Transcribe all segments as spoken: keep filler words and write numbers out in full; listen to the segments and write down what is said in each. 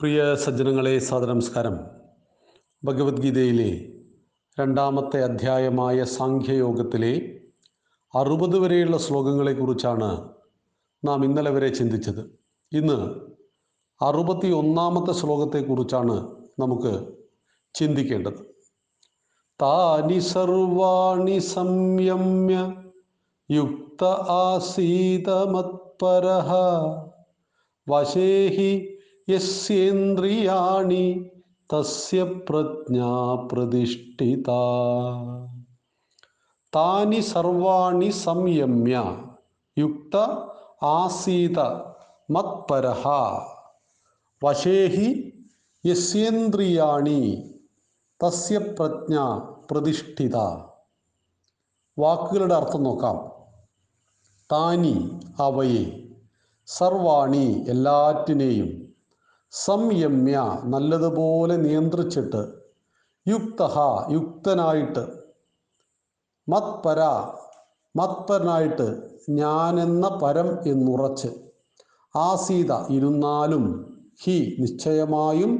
പ്രിയ സജ്ജനങ്ങളെ, സാദരനമസ്കാരം. ഭഗവത്ഗീതയിലെ രണ്ടാമത്തെ അധ്യായമായ സാഖ്യയോഗത്തിലെ അറുപത് വരെയുള്ള ശ്ലോകങ്ങളെക്കുറിച്ചാണ് നാം ഇന്നലെ വരെ ചിന്തിച്ചത്. ഇന്ന് അറുപത്തി ഒന്നാമത്തെ ശ്ലോകത്തെക്കുറിച്ചാണ് നമുക്ക് ചിന്തിക്കേണ്ടത്. താനി സർവാണി സംയമ്യ യുക്ത ആസീത മത്പരഃ വശേഹി യേന്ദ്രിയാണി തസ്യ പ്രജ്ഞാ പ്രതിഷ്ഠിത. താനി സർവാണി സംയമ്യ യുക്ത ആസീത മത്പരഃ വശേഹി യേന്ദ്രിയാണി തസ്യ പ്രജ്ഞാ പ്രതിഷ്ഠിത. വാക്കുകളുടെ അർത്ഥം നോക്കാം. താനി അവയെ, സർവാണി എല്ലാറ്റിനെയും, സംയമ്യ നല്ലതുപോലെ നിയന്ത്രിച്ചിട്ട്, യുക്തഹ യുക്തനായിട്ട്, മത്പര മത്പരനായിട്ട്, ഞാനെന്ന പരം എന്നുറച്ച്, ആസീത ഇരുന്നാലും, ഹി നിശ്ചയമായും,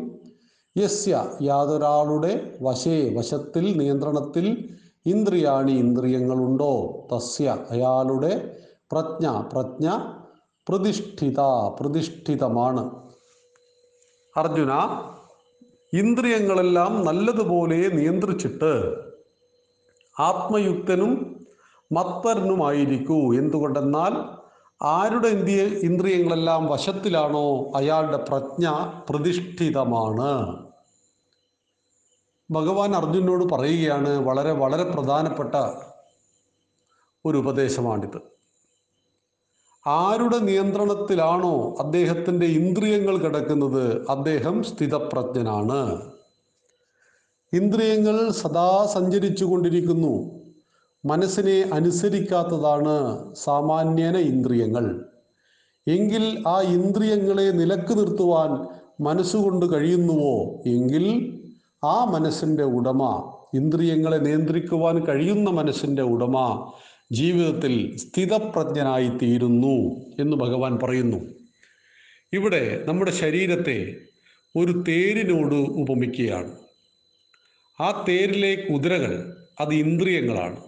യസ്യ യാതൊരാളുടെ, വശേ വശത്തിൽ നിയന്ത്രണത്തിൽ, ഇന്ദ്രിയാണി ഇന്ദ്രിയങ്ങളുണ്ടോ, തസ്യ അയാളുടെ, പ്രജ്ഞ പ്രജ്ഞ പ്രതിഷ്ഠിത പ്രതിഷ്ഠിതമാണ്. അർജുന, ഇന്ദ്രിയങ്ങളെല്ലാം നല്ലതുപോലെ നിയന്ത്രിച്ചിട്ട് ആത്മയുക്തനും മത്പരനുമായിരിക്കൂ. എന്തുകൊണ്ടെന്നാൽ ആരുടെ ഇന്ദ്രിയ ഇന്ദ്രിയങ്ങളെല്ലാം വശത്തിലാണോ അയാളുടെ പ്രജ്ഞ പ്രതിഷ്ഠിതമാണ്. ഭഗവാൻ അർജുനോട് പറയുകയാണ്, വളരെ വളരെ പ്രധാനപ്പെട്ട ഒരു ഉപദേശമാണിത്. ആരുടെ നിയന്ത്രണത്തിലാണോ അദ്ദേഹത്തിൻ്റെ ഇന്ദ്രിയങ്ങൾ കിടക്കുന്നത്, അദ്ദേഹം സ്ഥിതപ്രജ്ഞനാണ്. ഇന്ദ്രിയങ്ങൾ സദാ സഞ്ചരിച്ചു കൊണ്ടിരിക്കുന്നു. മനസ്സിനെ അനുസരിക്കാത്തതാണ് സാമാന്യേന ഇന്ദ്രിയങ്ങൾ. എങ്കിൽ ആ ഇന്ദ്രിയങ്ങളെ നിലക്ക് നിർത്തുവാൻ മനസ്സുകൊണ്ട് കഴിയുന്നുവോ, എങ്കിൽ ആ മനസ്സിൻ്റെ ഉടമ, ഇന്ദ്രിയങ്ങളെ നിയന്ത്രിക്കുവാൻ കഴിയുന്ന മനസ്സിൻ്റെ ഉടമ ജീവിതത്തിൽ സ്ഥിതപ്രജ്ഞനായി തീരുന്നു എന്ന് ഭഗവാൻ പറയുന്നു. ഇവിടെ നമ്മുടെ ശരീരത്തെ ഒരു തേരിനോട് ഉപമിക്കുകയാണ്. ആ തേരിലെ കുതിരകൾ, അത് ഇന്ദ്രിയങ്ങളാണ്.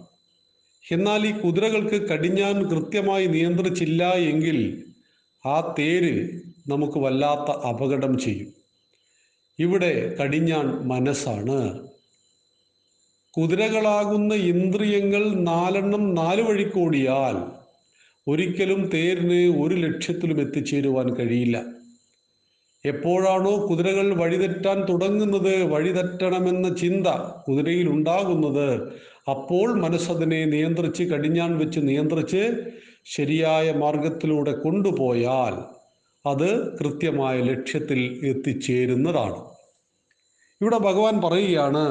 എന്നാൽ ഈ കുതിരകൾക്ക് കടിഞ്ഞാൻ കൃത്യമായി നിയന്ത്രിച്ചില്ല എങ്കിൽ ആ തേര് നമുക്ക് വല്ലാത്ത അപകടം ചെയ്യും. ഇവിടെ കടിഞ്ഞാൻ മനസ്സാണ്. കുതിരകളാകുന്ന ഇന്ദ്രിയങ്ങൾ നാലെണ്ണം നാല് വഴിക്കോടിയാൽ ഒരിക്കലും തേരിന് ഒരു ലക്ഷ്യത്തിലും എത്തിച്ചേരുവാൻ കഴിയില്ല. എപ്പോഴാണോ കുതിരകൾ വഴിതെറ്റാൻ തുടങ്ങുന്നത്, വഴിതെറ്റണമെന്ന ചിന്ത കുതിരയിൽ ഉണ്ടാകുന്നത്, അപ്പോൾ മനസ്സതിനെ നിയന്ത്രിച്ച്, കടിഞ്ഞാൻ വെച്ച് നിയന്ത്രിച്ച് ശരിയായ മാർഗത്തിലൂടെ കൊണ്ടുപോയാൽ അത് കൃത്യമായ ലക്ഷ്യത്തിൽ എത്തിച്ചേരുന്നതാണ്. ഇവിടെ ഭഗവാൻ പറയുകയാണ്,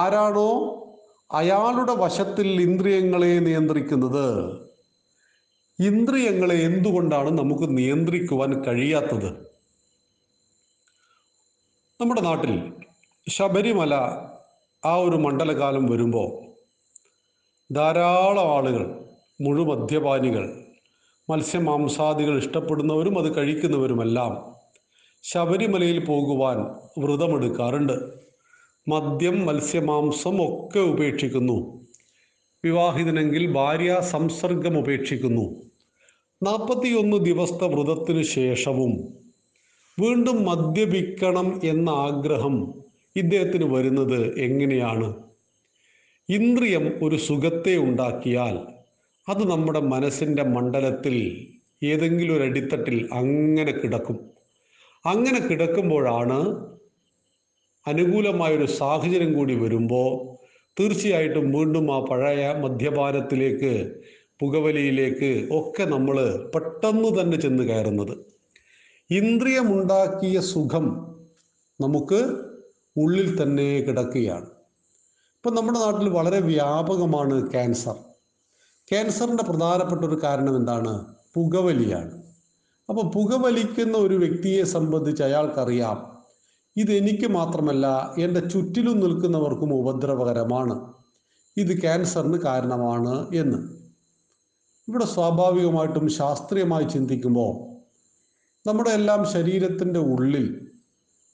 ആരാണോ അയാളുടെ വശത്തിൽ ഇന്ദ്രിയങ്ങളെ നിയന്ത്രിക്കുന്നത്, ഇന്ദ്രിയങ്ങളെ എന്തുകൊണ്ടാണ് നമുക്ക് നിയന്ത്രിക്കുവാൻ കഴിയാത്തത്? നമ്മുടെ നാട്ടിൽ ശബരിമല ആ ഒരു മണ്ഡലകാലം വരുമ്പോൾ ധാരാളം ആളുകൾ, മുഴുമദ്യപാനികൾ, മത്സ്യമാംസാദികൾ ഇഷ്ടപ്പെടുന്നവരും അത് കഴിക്കുന്നവരുമെല്ലാം ശബരിമലയിൽ പോകുവാൻ വ്രതമെടുക്കാറുണ്ട്. മദ്യം, മത്സ്യമാംസം ഒക്കെ ഉപേക്ഷിക്കുന്നു. വിവാഹിതനെങ്കിൽ ഭാര്യ സംസർഗം ഉപേക്ഷിക്കുന്നു. നാൽപ്പത്തിയൊന്ന് ദിവസത്തെ വ്രതത്തിനു ശേഷവും വീണ്ടും മദ്യപിക്കണം എന്ന ആഗ്രഹം ഇദ്ദേഹത്തിന് വരുന്നത് എങ്ങനെയാണ്? ഇന്ദ്രിയം ഒരു സുഖത്തെ ഉണ്ടാക്കിയാൽ അത് നമ്മുടെ മനസ്സിൻ്റെ മണ്ഡലത്തിൽ ഏതെങ്കിലും ഒരു അടിത്തട്ടിൽ അങ്ങനെ കിടക്കും. അങ്ങനെ കിടക്കുമ്പോഴാണ് അനുകൂലമായൊരു സാഹചര്യം കൂടി വരുമ്പോൾ തീർച്ചയായിട്ടും വീണ്ടും ആ പഴയ മദ്യപാനത്തിലേക്ക്, പുകവലിയിലേക്ക് ഒക്കെ നമ്മൾ പെട്ടെന്ന് തന്നെ ചെന്ന് കയറുന്നത്. ഇന്ദ്രിയമുണ്ടാക്കിയ സുഖം നമുക്ക് ഉള്ളിൽ തന്നെ കിടക്കുകയാണ്. ഇപ്പം നമ്മുടെ നാട്ടിൽ വളരെ വ്യാപകമാണ് ക്യാൻസർ. ക്യാൻസറിൻ്റെ പ്രധാനപ്പെട്ട ഒരു കാരണം എന്താണ്? പുകവലിയാണ്. അപ്പോൾ പുകവലിക്കുന്ന ഒരു വ്യക്തിയെ സംബന്ധിച്ച് അയാൾക്കറിയാം, ഇതെനിക്ക് മാത്രമല്ല എൻ്റെ ചുറ്റിലും നിൽക്കുന്നവർക്കും ഉപദ്രവകരമാണ്, ഇത് ക്യാൻസറിന് കാരണമാണ് എന്ന്. ഇവിടെ സ്വാഭാവികമായിട്ടും ശാസ്ത്രീയമായി ചിന്തിക്കുമ്പോൾ നമ്മുടെ എല്ലാം ശരീരത്തിൻ്റെ ഉള്ളിൽ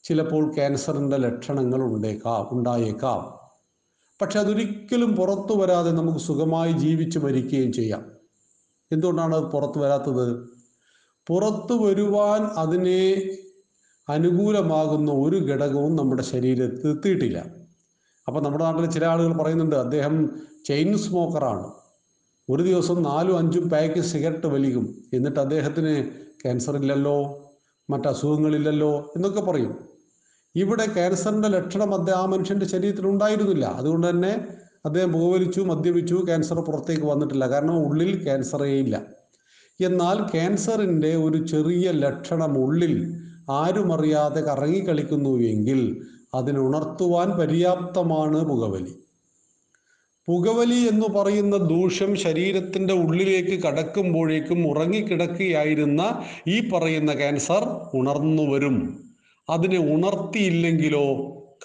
ചിലപ്പോൾ ക്യാൻസറിൻ്റെ ലക്ഷണങ്ങൾ ഉണ്ടേക്കാം ഉണ്ടായേക്കാം പക്ഷെ അതൊരിക്കലും പുറത്തു വരാതെ നമുക്ക് സുഖമായി ജീവിച്ച് മരിക്കുകയും ചെയ്യാം. എന്തുകൊണ്ടാണ് അത് പുറത്തു വരാത്തത്? പുറത്തു വരുവാൻ അതിനെ അനുകൂലമാകുന്ന ഒരു ഘടകവും നമ്മുടെ ശരീരത്തിൽ എത്തിയിട്ടില്ല. അപ്പം നമ്മുടെ നാട്ടിൽ ചില ആളുകൾ പറയുന്നുണ്ട് അദ്ദേഹം ചെയിൻ സ്മോക്കറാണ്, ഒരു ദിവസം നാലും അഞ്ചും പാക്ക് സിഗരറ്റ് വലിക്കും, എന്നിട്ട് അദ്ദേഹത്തിന് ക്യാൻസർ ഇല്ലല്ലോ, മറ്റസുഖങ്ങളില്ലല്ലോ എന്നൊക്കെ പറയും. ഇവിടെ ക്യാൻസറിൻ്റെ ലക്ഷണം അദ്ദേഹം ആ മനുഷ്യൻ്റെ ശരീരത്തിൽ ഉണ്ടായിരുന്നില്ല. അതുകൊണ്ട് തന്നെ അദ്ദേഹം പുകവലിച്ചു, മദ്യപിച്ചു, ക്യാൻസർ പുറത്തേക്ക് വന്നിട്ടില്ല. കാരണം ഉള്ളിൽ ക്യാൻസറേ ഇല്ല. എന്നാൽ ക്യാൻസറിൻ്റെ ഒരു ചെറിയ ലക്ഷണം ഉള്ളിൽ ആരുമറിയാതെ കറങ്ങിക്കളിക്കുന്നുവെങ്കിൽ അതിനെ ഉണർത്തുവാൻ പര്യാപ്തമാണ് പുകവലി. പുകവലി എന്ന് പറയുന്ന ദൂഷ്യം ശരീരത്തിൻ്റെ ഉള്ളിലേക്ക് കടക്കുമ്പോഴേക്കും ഉറങ്ങിക്കിടക്കുകയായിരുന്ന ഈ പറയുന്ന ക്യാൻസർ ഉണർന്നു വരും. അതിനെ ഉണർത്തിയില്ലെങ്കിലോ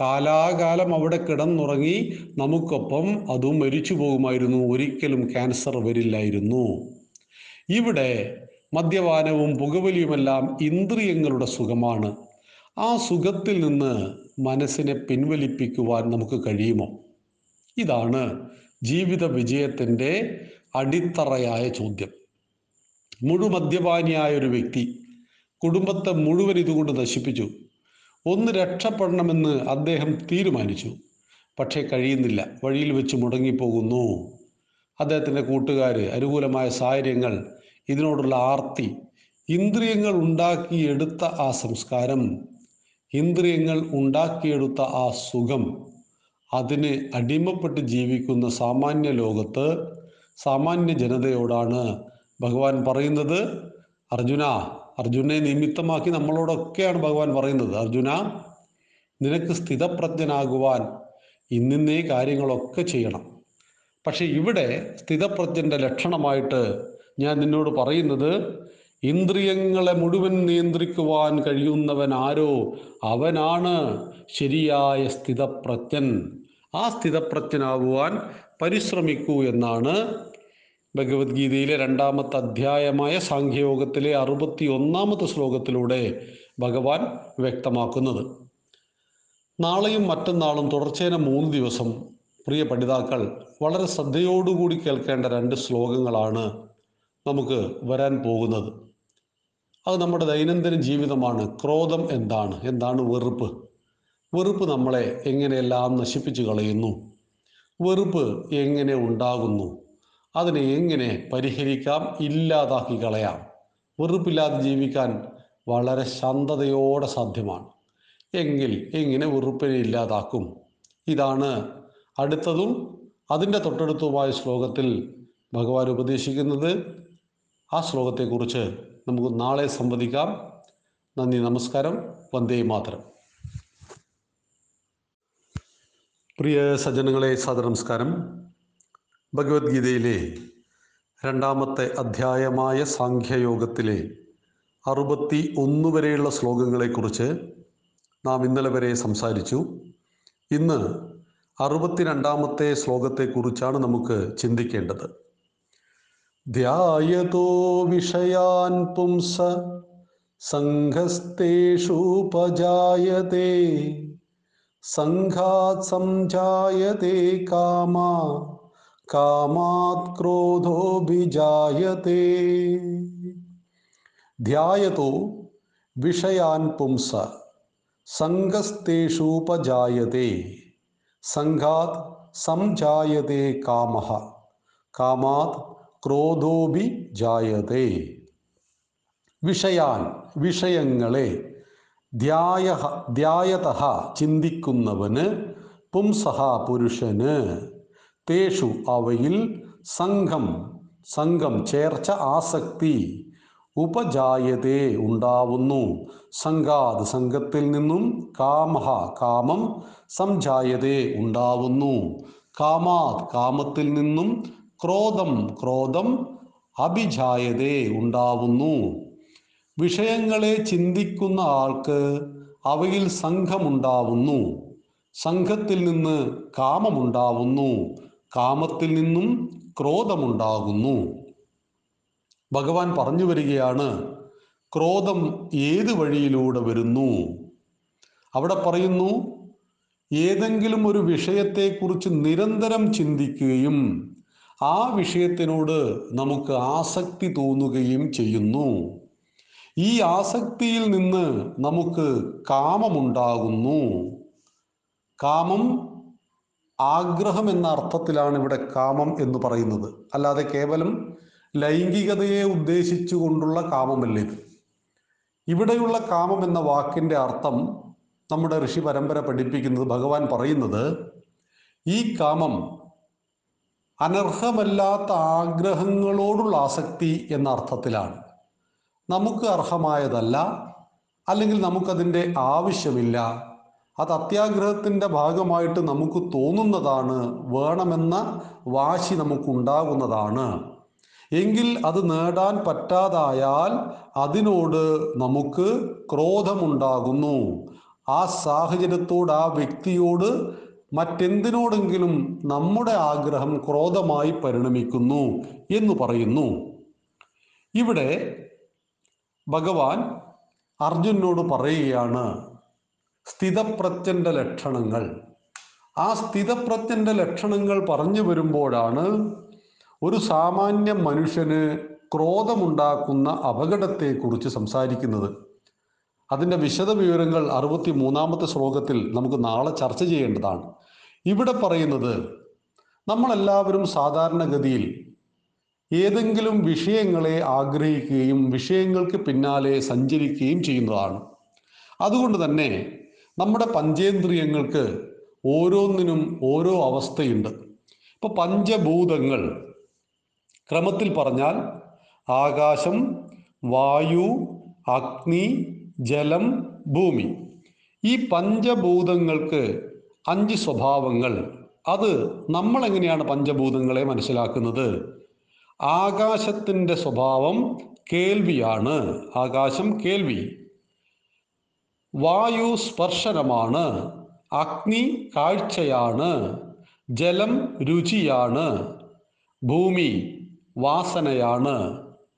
കാലാകാലം അവിടെ കിടന്നുറങ്ങി നമുക്കൊപ്പം അതും മരിച്ചു പോകുമായിരുന്നു. ഒരിക്കലും ക്യാൻസർ വരില്ലായിരുന്നു. ഇവിടെ മദ്യപാനവും പുകവലിയുമെല്ലാം ഇന്ദ്രിയങ്ങളുടെ സുഖമാണ്. ആ സുഖത്തിൽ നിന്ന് മനസ്സിനെ പിൻവലിപ്പിക്കുവാൻ നമുക്ക് കഴിയുമോ? ഇതാണ് ജീവിത വിജയത്തിൻ്റെ അടിത്തറയായ ചോദ്യം. മുഴുമദ്യപാനിയായ ഒരു വ്യക്തി കുടുംബത്തെ മുഴുവൻ ഇതുകൊണ്ട് നശിപ്പിച്ചു. ഒന്ന് രക്ഷപ്പെടണമെന്ന് അദ്ദേഹം തീരുമാനിച്ചു, പക്ഷേ കഴിയുന്നില്ല. വഴിയിൽ വെച്ച് മുടങ്ങിപ്പോകുന്നു. അദ്ദേഹത്തിൻ്റെ കൂട്ടുകാർ, അനുകൂലമായ സാഹചര്യങ്ങൾ, ഇതിനോടുള്ള ആർത്തി, ഇന്ദ്രിയങ്ങൾ ഉണ്ടാക്കിയെടുത്ത ആ സംസ്കാരം, ഇന്ദ്രിയങ്ങൾ ഉണ്ടാക്കിയെടുത്ത ആ സുഖം, അതിന് അടിമപ്പെട്ട് ജീവിക്കുന്ന സാമാന്യ ലോകത്ത് സാമാന്യ ജനതയോടാണ് ഭഗവാൻ പറയുന്നത്, അർജുന, അർജുനെ നിമിത്തമാക്കി നമ്മളോടൊക്കെയാണ് ഭഗവാൻ പറയുന്നത്, അർജുന നിനക്ക് സ്ഥിതപ്രജ്ഞനാകുവാൻ ഇന്നിന്നേ കാര്യങ്ങളൊക്കെ ചെയ്യണം. പക്ഷെ ഇവിടെ സ്ഥിതപ്രജ്ഞൻ്റെ ലക്ഷണമായിട്ട് ഞാൻ നിന്നോട് പറയുന്നത്, ഇന്ദ്രിയങ്ങളെ മുഴുവൻ നിയന്ത്രിക്കുവാൻ കഴിയുന്നവൻ ആരോ അവനാണ് ശരിയായ സ്ഥിതപ്രജ്ഞൻ. ആ സ്ഥിതപ്രജ്ഞനാകുവാൻ പരിശ്രമിക്കൂ എന്നാണ് ഭഗവത്ഗീതയിലെ രണ്ടാമത്തെ അധ്യായമായ സാഖ്യയോഗത്തിലെ അറുപത്തി ഒന്നാമത്തെ ശ്ലോകത്തിലൂടെ ഭഗവാൻ വ്യക്തമാക്കുന്നത്. നാളെയും മറ്റന്നാളും തുടർച്ചേന മൂന്ന് ദിവസം പ്രിയ പഠിതാക്കൾ വളരെ ശ്രദ്ധയോടുകൂടി കേൾക്കേണ്ട രണ്ട് ശ്ലോകങ്ങളാണ് നമുക്ക് വരാൻ പോകുന്നത്. അത് നമ്മുടെ ദൈനംദിന ജീവിതമാണ്. ക്രോധം എന്താണ്? എന്താണ് വെറുപ്പ്? വെറുപ്പ് നമ്മളെ എങ്ങനെയെല്ലാം നശിപ്പിച്ചു കളയുന്നു? വെറുപ്പ് എങ്ങനെ ഉണ്ടാകുന്നു? അതിനെ എങ്ങനെ പരിഹരിക്കാം, ഇല്ലാതാക്കി കളയാം? വെറുപ്പില്ലാതെ ജീവിക്കാൻ വളരെ ശാന്തതയോടെ സാധ്യമാണ്. എങ്കിൽ എങ്ങനെ വെറുപ്പിനെ ഇല്ലാതാക്കും? ഇതാണ് അടുത്തതും അതിൻ്റെ തൊട്ടടുത്തുമായ ശ്ലോകത്തിൽ ഭഗവാൻ ഉപദേശിക്കുന്നത്. ആ ശ്ലോകത്തെക്കുറിച്ച് നമുക്ക് നാളെ സംവദിക്കാം. നന്ദി, നമസ്കാരം, വന്ദേ മാതരം. പ്രിയ സജ്ജനങ്ങളെ, സാദരനമസ്കാരം. ഭഗവത്ഗീതയിലെ രണ്ടാമത്തെ അധ്യായമായ സാഖ്യയോഗത്തിലെ അറുപത്തി ഒന്ന് വരെയുള്ള ശ്ലോകങ്ങളെക്കുറിച്ച് നാം ഇന്നലെ വരെ സംസാരിച്ചു. ഇന്ന് അറുപത്തിരണ്ടാമത്തെ ശ്ലോകത്തെക്കുറിച്ചാണ് നമുക്ക് ചിന്തിക്കേണ്ടത്. ധ്യായതോ വിഷയാൻ പുംസ സംഘസ്തേഷുപജായതേ സംഘാത് സംജായതേ കാമാ കാമാത് ക്രോധോഭിജായതേ. ധ്യായതോ വിഷയാൻ പുംസ സംഘസ്തേഷുപജായതേ സംഘാത് സംജായതേ കാമഃ കാമാത് ക്രോധോഭി ജായതേ. വിഷയാൻ വിഷയങ്ങളെ, ധ്യായ ധ്യായതഃ ചിന്തിക്കുന്നവന്, പുംസഃ പുരുഷന്, തേഷു അവയിൽ, സംഘം സംഘം ചേർച്ച, ആസക്തി ഉപജായതേ ഉണ്ടാവുന്നു. സംഘാത് സംഘത്തിൽ നിന്നും, കാമഃ കാമം, സംജായതേ ഉണ്ടാവുന്നു. കാമാത് കാമത്തിൽ നിന്നും, ക്രോധം ക്രോധം അഭിജായതേ ഉണ്ടാവുന്നു. വിഷയങ്ങളെ ചിന്തിക്കുന്ന ആൾക്ക് അവയിൽ സംഘമുണ്ടാവുന്നു. സംഘത്തിൽ നിന്ന് കാമമുണ്ടാവുന്നു. കാമത്തിൽ നിന്നും ക്രോധമുണ്ടാകുന്നു. ഭഗവാൻ പറഞ്ഞു വരികയാണ്, ക്രോധം ഏത് വഴിയിലൂടെ വരുന്നു? അവിടെ പറയുന്നു, ഏതെങ്കിലും ഒരു വിഷയത്തെക്കുറിച്ച് നിരന്തരം ചിന്തിക്കുകയും ആ വിഷയത്തിനോട് നമുക്ക് ആസക്തി തോന്നുകയും ചെയ്യുന്നു. ഈ ആസക്തിയിൽ നിന്ന് നമുക്ക് കാമമുണ്ടാകുന്നു. കാമം ആഗ്രഹം എന്ന അർത്ഥത്തിലാണ് ഇവിടെ കാമം എന്ന് പറയുന്നത്, അല്ലാതെ കേവലം ലൈംഗികതയെ ഉദ്ദേശിച്ചു കൊണ്ടുള്ള കാമമല്ല ഇത്. ഇവിടെയുള്ള കാമം എന്ന വാക്കിൻ്റെ അർത്ഥം നമ്മുടെ ഋഷി പരമ്പര പഠിപ്പിക്കുന്നത്, ഭഗവാൻ പറയുന്നത്, ഈ കാമം അനർഹമല്ലാത്ത ആഗ്രഹങ്ങളോടുള്ള ആസക്തി എന്ന അർത്ഥത്തിലാണ്. നമുക്ക് അർഹമായതല്ല, അല്ലെങ്കിൽ നമുക്കതിൻ്റെ ആവശ്യമില്ല, അത് അത്യാഗ്രഹത്തിൻ്റെ ഭാഗമായിട്ട് നമുക്ക് തോന്നുന്നതാണ്, വേണമെന്ന വാശി നമുക്കുണ്ടാകുന്നതാണ്. എങ്കിൽ അത് നേടാൻ പറ്റാതായാൽ അതിനോട് നമുക്ക് ക്രോധമുണ്ടാകുന്നു. ആ സാഹചര്യത്തോട്, ആ വ്യക്തിയോട്, മറ്റെന്തിനോടെങ്കിലും നമ്മുടെ ആഗ്രഹം ക്രോധമായി പരിണമിക്കുന്നു എന്ന് പറയുന്നു. ഇവിടെ ഭഗവാൻ അർജുനോട് പറയുകയാണ് സ്ഥിതപ്രജ്ഞന്റെ ലക്ഷണങ്ങൾ. ആ സ്ഥിതപ്രജ്ഞന്റെ ലക്ഷണങ്ങൾ പറഞ്ഞു വരുമ്പോഴാണ് ഒരു സാമാന്യ മനുഷ്യന് ക്രോധമുണ്ടാക്കുന്ന അപകടത്തെക്കുറിച്ച് സംസാരിക്കുന്നത്. അതിൻ്റെ വിശദവിവരങ്ങൾ അറുപത്തി മൂന്നാമത്തെ ശ്ലോകത്തിൽ നമുക്ക് നാളെ ചർച്ച ചെയ്യേണ്ടതാണ്. ഇവിടെ പറയുന്നത്, നമ്മളെല്ലാവരും സാധാരണഗതിയിൽ ഏതെങ്കിലും വിഷയങ്ങളെ ആഗ്രഹിക്കുകയും വിഷയങ്ങൾക്ക് പിന്നാലെ സഞ്ചരിക്കുകയും ചെയ്യുന്നതാണ്. അതുകൊണ്ട് തന്നെ നമ്മുടെ പഞ്ചേന്ദ്രിയങ്ങൾക്ക് ഓരോന്നിനും ഓരോ അവസ്ഥയുണ്ട്. ഇപ്പോൾ പഞ്ചഭൂതങ്ങൾ ക്രമത്തിൽ പറഞ്ഞാൽ ആകാശം, വായു, അഗ്നി, ജലം, ഭൂമി. ഈ പഞ്ചഭൂതങ്ങൾക്ക് അഞ്ച് സ്വഭാവങ്ങൾ. അത് നമ്മളെങ്ങനെയാണ് പഞ്ചഭൂതങ്ങളെ മനസ്സിലാക്കുന്നത്? ആകാശത്തിൻ്റെ സ്വഭാവം കേൾവിയാണ്, ആകാശം കേൾവി. വായു സ്പർശനമാണ്, അഗ്നി കാഴ്ചയാണ്, ജലം രുചിയാണ്, ഭൂമി വാസനയാണ്,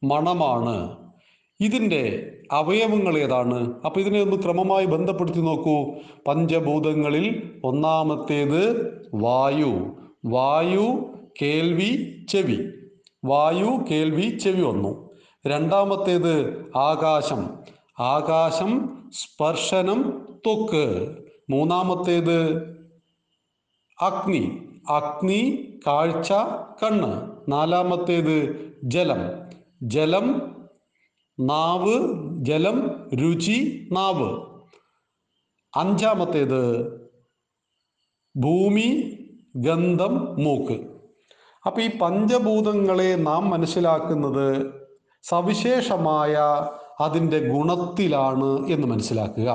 മണമാണ്. ഇതിൻ്റെ അവയവങ്ങൾ ഏതാണ്? അപ്പം ഇതിനെ ഒന്ന് ക്രമമായി ബന്ധപ്പെടുത്തി നോക്കൂ. പഞ്ചഭൂതങ്ങളിൽ ഒന്നാമത്തേത് വായു. വായു കേൾവി ചെവി, വായു കേൾവി ചെവി വന്നു. രണ്ടാമത്തേത് ആകാശം, ആകാശം സ്പർശനം തൊക്ക്. മൂന്നാമത്തേത് അഗ്നി, അഗ്നി കാഴ്ച കണ്ണ്. നാലാമത്തേത് ജലം, ജലം നാവ്, ജലം രുചി നാവ്. അഞ്ചാമത്തേത് ഭൂമി ഗന്ധം മൂക്ക്. അപ്പം ഈ പഞ്ചഭൂതങ്ങളെ നാം മനസ്സിലാക്കുന്നത് സവിശേഷമായ അതിൻ്റെ ഗുണത്തിലാണ് എന്ന് മനസ്സിലാക്കുക.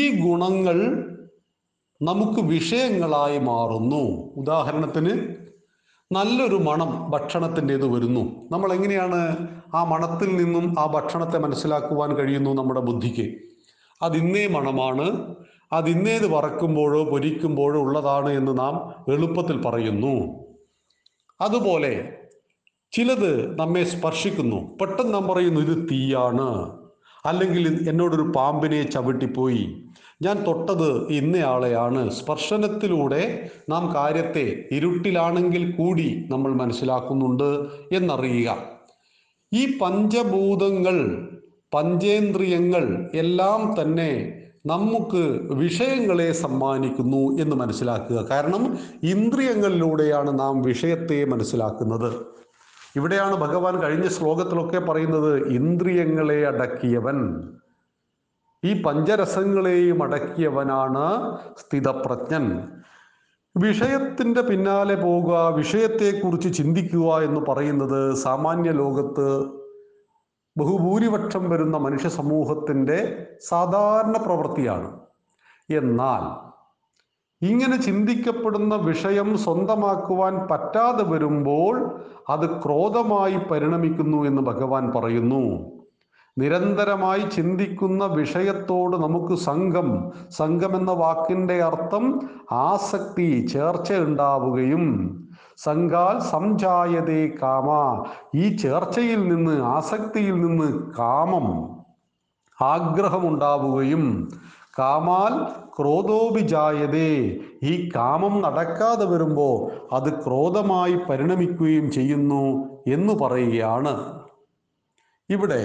ഈ ഗുണങ്ങൾ നമുക്ക് വിഷയങ്ങളായി മാറുന്നു. ഉദാഹരണത്തിന്, നല്ലൊരു മണം ഭക്ഷണത്തിൻ്റേത് വരുന്നു. നമ്മൾ എങ്ങനെയാണ് ആ മണത്തിൽ നിന്നും ആ ഭക്ഷണത്തെ മനസ്സിലാക്കുവാൻ കഴിയുന്നു? നമ്മുടെ ബുദ്ധിക്ക് അതിന്നേ മണമാണ്, അതിന്നേത് വറക്കുമ്പോഴോ പൊരിക്കുമ്പോഴോ ഉള്ളതാണ് എന്ന് നാം എളുപ്പത്തിൽ പറയുന്നു. അതുപോലെ ചിലത് നമ്മെ സ്പർശിക്കുന്നു. പെട്ടെന്ന് നാം പറയുന്നു ഇത് തീയാണ്, അല്ലെങ്കിൽ എന്നോടൊരു പാമ്പിനെ ചവിട്ടിപ്പോയി, ഞാൻ തൊട്ടത് ഇന്നയാളെയാണ്. സ്പർശനത്തിലൂടെ നാം കാര്യത്തെ ഇരുട്ടിലാണെങ്കിൽ കൂടി നമ്മൾ മനസ്സിലാക്കുന്നുണ്ട് എന്നറിയുക. ഈ പഞ്ചഭൂതങ്ങൾ, പഞ്ചേന്ദ്രിയങ്ങൾ എല്ലാം തന്നെ നമുക്ക് വിഷയങ്ങളെ സമ്മാനിക്കുന്നു എന്ന് മനസ്സിലാക്കുക. കാരണം ഇന്ദ്രിയങ്ങളിലൂടെയാണ് നാം വിഷയത്തെ മനസ്സിലാക്കുന്നത്. ഇവിടെയാണ് ഭഗവാൻ കഴിഞ്ഞ ശ്ലോകത്തിലൊക്കെ പറയുന്നത്, ഇന്ദ്രിയങ്ങളെ അടക്കിയവൻ, ഈ പഞ്ചരസങ്ങളെയും അടക്കിയവനാണ് സ്ഥിതപ്രജ്ഞൻ. വിഷയത്തിൻ്റെ പിന്നാലെ പോകുക, വിഷയത്തെക്കുറിച്ച് ചിന്തിക്കുക എന്ന് പറയുന്നത് സാമാന്യ ലോകത്ത് ബഹുഭൂരിപക്ഷം വരുന്ന മനുഷ്യ സമൂഹത്തിൻ്റെ സാധാരണ പ്രവൃത്തിയാണ്. എന്നാൽ ഇങ്ങനെ ചിന്തിക്കപ്പെടുന്ന വിഷയം സ്വന്തമാക്കുവാൻ പറ്റാതെ വരുമ്പോൾ അത് ക്രോധമായി പരിണമിക്കുന്നു എന്ന് ഭഗവാൻ പറയുന്നു. നിരന്തരമായി ചിന്തിക്കുന്ന വിഷയത്തോട് നമുക്ക് സംഘം, സംഘം എന്ന വാക്കിൻ്റെ അർത്ഥം ആസക്തി, ചേർച്ച ഉണ്ടാവുകയും സംഘാൽ സംജായതേ കാമ. ഈ ചേർച്ചയിൽ നിന്ന്, ആസക്തിയിൽ നിന്ന് കാമം, ആഗ്രഹമുണ്ടാവുകയും കാമാൽ ക്രോധോഭിജായതേ, ഈ കാമം നടക്കാതെ വരുമ്പോൾ അത് ക്രോധമായി പരിണമിക്കുകയും ചെയ്യുന്നു എന്ന് പറയുകയാണ്. ഇവിടെ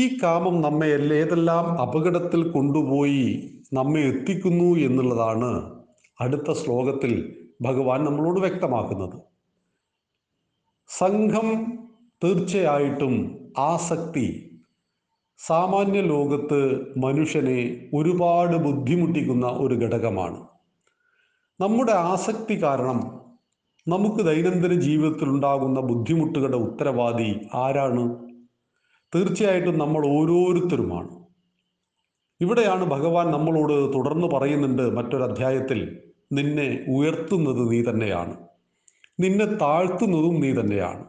ഈ കാമം നമ്മെ ഏതെല്ലാം അപകടത്തിൽ കൊണ്ടുപോയി നമ്മെ എത്തിക്കുന്നു എന്നുള്ളതാണ് അടുത്ത ശ്ലോകത്തിൽ ഭഗവാൻ നമ്മളോട് വ്യക്തമാക്കുന്നത്. സംഘം തീർച്ചയായിട്ടും ആസക്തി സാമാന്യ ലോകത്ത് മനുഷ്യനെ ഒരുപാട് ബുദ്ധിമുട്ടിക്കുന്ന ഒരു ഘടകമാണ്. നമ്മുടെ ആസക്തി കാരണം നമുക്ക് ദൈനംദിന ജീവിതത്തിലുണ്ടാകുന്ന ബുദ്ധിമുട്ടുകളുടെ ഉത്തരവാദി ആരാണ്? തീർച്ചയായിട്ടും നമ്മൾ ഓരോരുത്തരുമാണ്. ഇവിടെയാണ് ഭഗവാൻ നമ്മളോട് തുടർന്ന് പറയുന്നുണ്ട് മറ്റൊരധ്യായത്തിൽ, നിന്നെ ഉയർത്തുന്നത് നീ തന്നെയാണ്, നിന്നെ താഴ്ത്തുന്നതും നീ തന്നെയാണ്,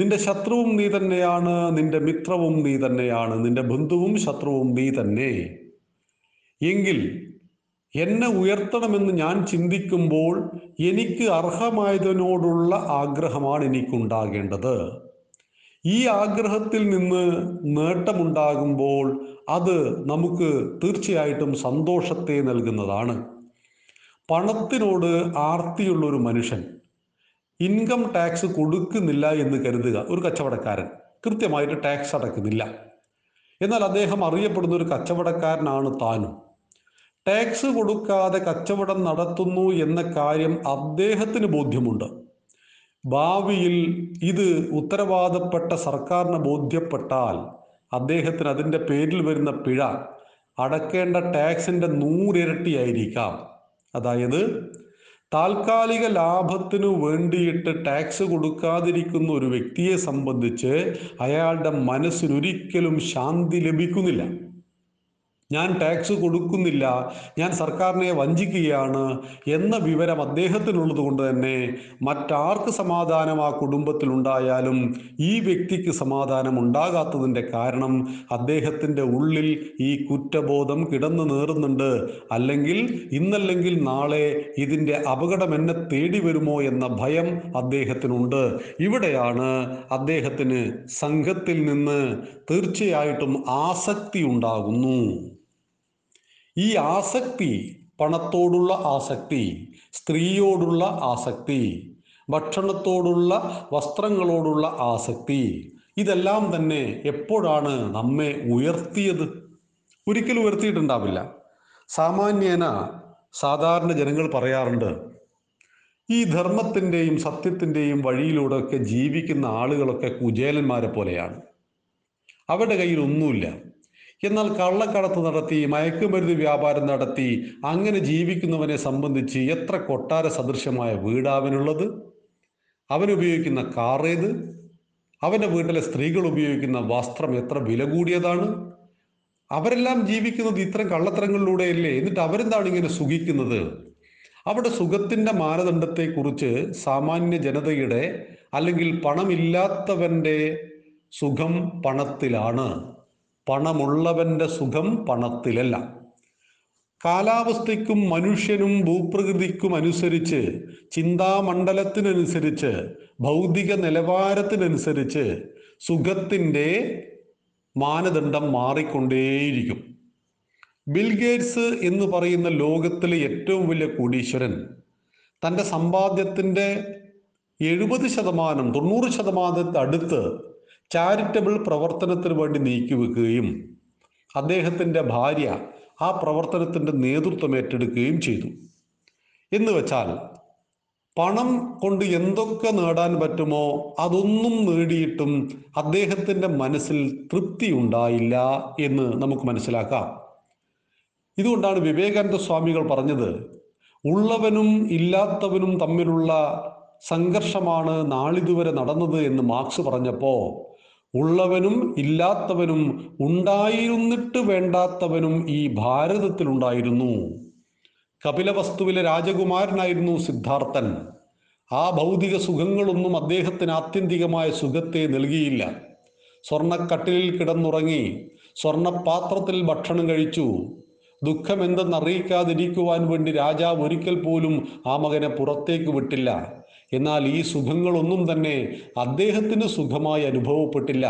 നിന്റെ ശത്രുവും നീ തന്നെയാണ്, നിന്റെ മിത്രവും നീ തന്നെയാണ്, നിന്റെ ബന്ധുവും ശത്രുവും നീ തന്നെ. എങ്കിൽ എന്നെ ഉയർത്തണമെന്ന് ഞാൻ ചിന്തിക്കുമ്പോൾ എനിക്ക് അർഹമായതിനോടുള്ള ആഗ്രഹമാണ് എനിക്കുണ്ടാകേണ്ടത്. ഈ ആഗ്രഹത്തിൽ നിന്ന് നേട്ടമുണ്ടാകുമ്പോൾ അത് നമുക്ക് തീർച്ചയായിട്ടും സന്തോഷത്തെ നൽകുന്നതാണ്. പണത്തിനോട് ആർത്തിയുള്ളൊരു മനുഷ്യൻ, ഇൻകം ടാക്സ് കൊടുക്കുന്നില്ല എന്ന് കരുതുക, ഒരു കച്ചവടക്കാരൻ കൃത്യമായിട്ട് ടാക്സ് അടക്കുന്നില്ല, എന്നാൽ അദ്ദേഹം അറിയപ്പെടുന്ന ഒരു കച്ചവടക്കാരനാണ് താനും. ടാക്സ് കൊടുക്കാതെ കച്ചവടം നടത്തുന്നു എന്ന കാര്യം അദ്ദേഹത്തിന് ബോധ്യമുണ്ട്. ഭാവിയിൽ ഇത് ഉത്തരവാദപ്പെട്ട സർക്കാരിന് ബോധ്യപ്പെട്ടാൽ അദ്ദേഹത്തിന് അതിൻ്റെ പേരിൽ വരുന്ന പിഴ അടക്കേണ്ട ടാക്സിൻ്റെ നൂറിരട്ടിയായിരിക്കാം. അതായത് താൽക്കാലിക ലാഭത്തിനു വേണ്ടിയിട്ട് ടാക്സ് കൊടുക്കാതിരിക്കുന്ന ഒരു വ്യക്തിയെ സംബന്ധിച്ച് അയാളുടെ മനസ്സിനൊരിക്കലും ശാന്തി ലഭിക്കുന്നില്ല. ഞാൻ ടാക്സ് കൊടുക്കുന്നില്ല, ഞാൻ സർക്കാരിനെ വഞ്ചിക്കുകയാണ് എന്ന വിവരം അദ്ദേഹത്തിനുള്ളത് കൊണ്ട് തന്നെ മറ്റാർക്ക് സമാധാനം ആ കുടുംബത്തിലുണ്ടായാലും ഈ വ്യക്തിക്ക് സമാധാനം ഉണ്ടാകാത്തതിൻ്റെ കാരണം അദ്ദേഹത്തിൻ്റെ ഉള്ളിൽ ഈ കുറ്റബോധം കിടന്നു നേറുന്നുണ്ട്. അല്ലെങ്കിൽ ഇന്നല്ലെങ്കിൽ നാളെ ഇതിൻ്റെ അപകടം എന്നെ തേടി വരുമോ എന്ന ഭയം അദ്ദേഹത്തിനുണ്ട്. ഇവിടെയാണ് അദ്ദേഹത്തിന് സംഘത്തിൽ നിന്ന് തീർച്ചയായിട്ടും ആസക്തി ഉണ്ടാകുന്നു. ഈ ആസക്തി, പണത്തോടുള്ള ആസക്തി, സ്ത്രീയോടുള്ള ആസക്തി, ഭക്ഷണത്തോടുള്ള, വസ്ത്രങ്ങളോടുള്ള ആസക്തി, ഇതെല്ലാം തന്നെ എപ്പോഴാണ് നമ്മെ ഉയർത്തിയത്? ഒരിക്കലും ഉയർത്തിയിട്ടുണ്ടാവില്ല. സാമാന്യേന സാധാരണ ജനങ്ങൾ പറയാറുണ്ട്, ഈ ധർമ്മത്തിൻ്റെയും സത്യത്തിൻ്റെയും വഴിയിലൂടെയൊക്കെ ജീവിക്കുന്ന ആളുകളൊക്കെ കുചേലന്മാരെ പോലെയാണ്, അവരുടെ കയ്യിൽ ഒന്നുമില്ല. എന്നാൽ കള്ളക്കടത്ത് നടത്തി, മയക്കുമരുന്ന് വ്യാപാരം നടത്തി അങ്ങനെ ജീവിക്കുന്നവനെ സംബന്ധിച്ച് എത്ര കൊട്ടാര സദൃശമായ വീടാവനുള്ളത്, അവനുപയോഗിക്കുന്ന കാറേത്, അവൻ്റെ വീട്ടിലെ സ്ത്രീകൾ ഉപയോഗിക്കുന്ന വസ്ത്രം എത്ര വില കൂടിയതാണ്. അവരെല്ലാം ജീവിക്കുന്നത് ഇത്തരം കള്ളത്തരങ്ങളിലൂടെയല്ലേ? എന്നിട്ട് അവരെന്താണ് ഇങ്ങനെ സുഖിക്കുന്നത്? അവിടെ സുഖത്തിൻ്റെ മാനദണ്ഡത്തെക്കുറിച്ച് സാമാന്യ ജനതയുടെ അല്ലെങ്കിൽ പണമില്ലാത്തവൻ്റെ സുഖം പണത്തിലാണ്, പണമുള്ളവൻ്റെ സുഖം പണത്തിലല്ല. കാലാവസ്ഥയ്ക്കും മനുഷ്യനും ഭൂപ്രകൃതിക്കും അനുസരിച്ച്, ചിന്താമണ്ഡലത്തിനനുസരിച്ച്, ഭൗതിക നിലവാരത്തിനനുസരിച്ച് സുഖത്തിൻ്റെ മാനദണ്ഡം മാറിക്കൊണ്ടേയിരിക്കും. ബിൽഗേറ്റ്സ് എന്ന് പറയുന്ന ലോകത്തിലെ ഏറ്റവും വലിയ കോടീശ്വരൻ തൻ്റെ സമ്പാദ്യത്തിൻ്റെ എഴുപത് ശതമാനം തൊണ്ണൂറ് ശതമാനത്തിനടുത്ത് ചാരിറ്റബിൾ പ്രവർത്തനത്തിന് വേണ്ടി നീക്കിവെക്കുകയും അദ്ദേഹത്തിൻ്റെ ഭാര്യ ആ പ്രവർത്തനത്തിൻ്റെ നേതൃത്വം ഏറ്റെടുക്കുകയും ചെയ്തു. എന്ന് വെച്ചാൽ പണം കൊണ്ട് എന്തൊക്കെ നേടാൻ പറ്റുമോ അതൊന്നും നേടിയിട്ടും അദ്ദേഹത്തിൻ്റെ മനസ്സിൽ തൃപ്തി ഉണ്ടായില്ല എന്ന് നമുക്ക് മനസ്സിലാക്കാം. ഇതുകൊണ്ടാണ് വിവേകാനന്ദ സ്വാമികൾ പറഞ്ഞത്, ഉള്ളവനും ഇല്ലാത്തവനും തമ്മിലുള്ള സംഘർഷമാണ് നാളിതുവരെ നടന്നത് എന്ന് മാർക്സ് പറഞ്ഞപ്പോൾ, ഉള്ളവനും ഇല്ലാത്തവനും ഉണ്ടായിരുന്നിട്ട് വേണ്ടാത്തവനും ഈ ഭാരതത്തിലുണ്ടായിരുന്നു. കപിലവസ്തുവിലെ രാജകുമാരനായിരുന്നു സിദ്ധാർത്ഥൻ. ആ ഭൗതിക സുഖങ്ങളൊന്നും അദ്ദേഹത്തിന് ആത്യന്തികമായ സുഖത്തെ നൽകിയില്ല. സ്വർണ്ണക്കട്ടിലിൽ കിടന്നുറങ്ങി, സ്വർണ്ണപാത്രത്തിൽ ഭക്ഷണം കഴിച്ചു, ദുഃഖം എന്തെന്നറിയിക്കാതിരിക്കുവാൻ വേണ്ടി രാജാവ് ഒരിക്കൽ പോലും ആ മകനെ പുറത്തേക്ക് വിട്ടില്ല. എന്നാൽ ഈ സുഖങ്ങളൊന്നും തന്നെ അദ്ദേഹത്തിന് സുഖമായി അനുഭവപ്പെട്ടില്ല.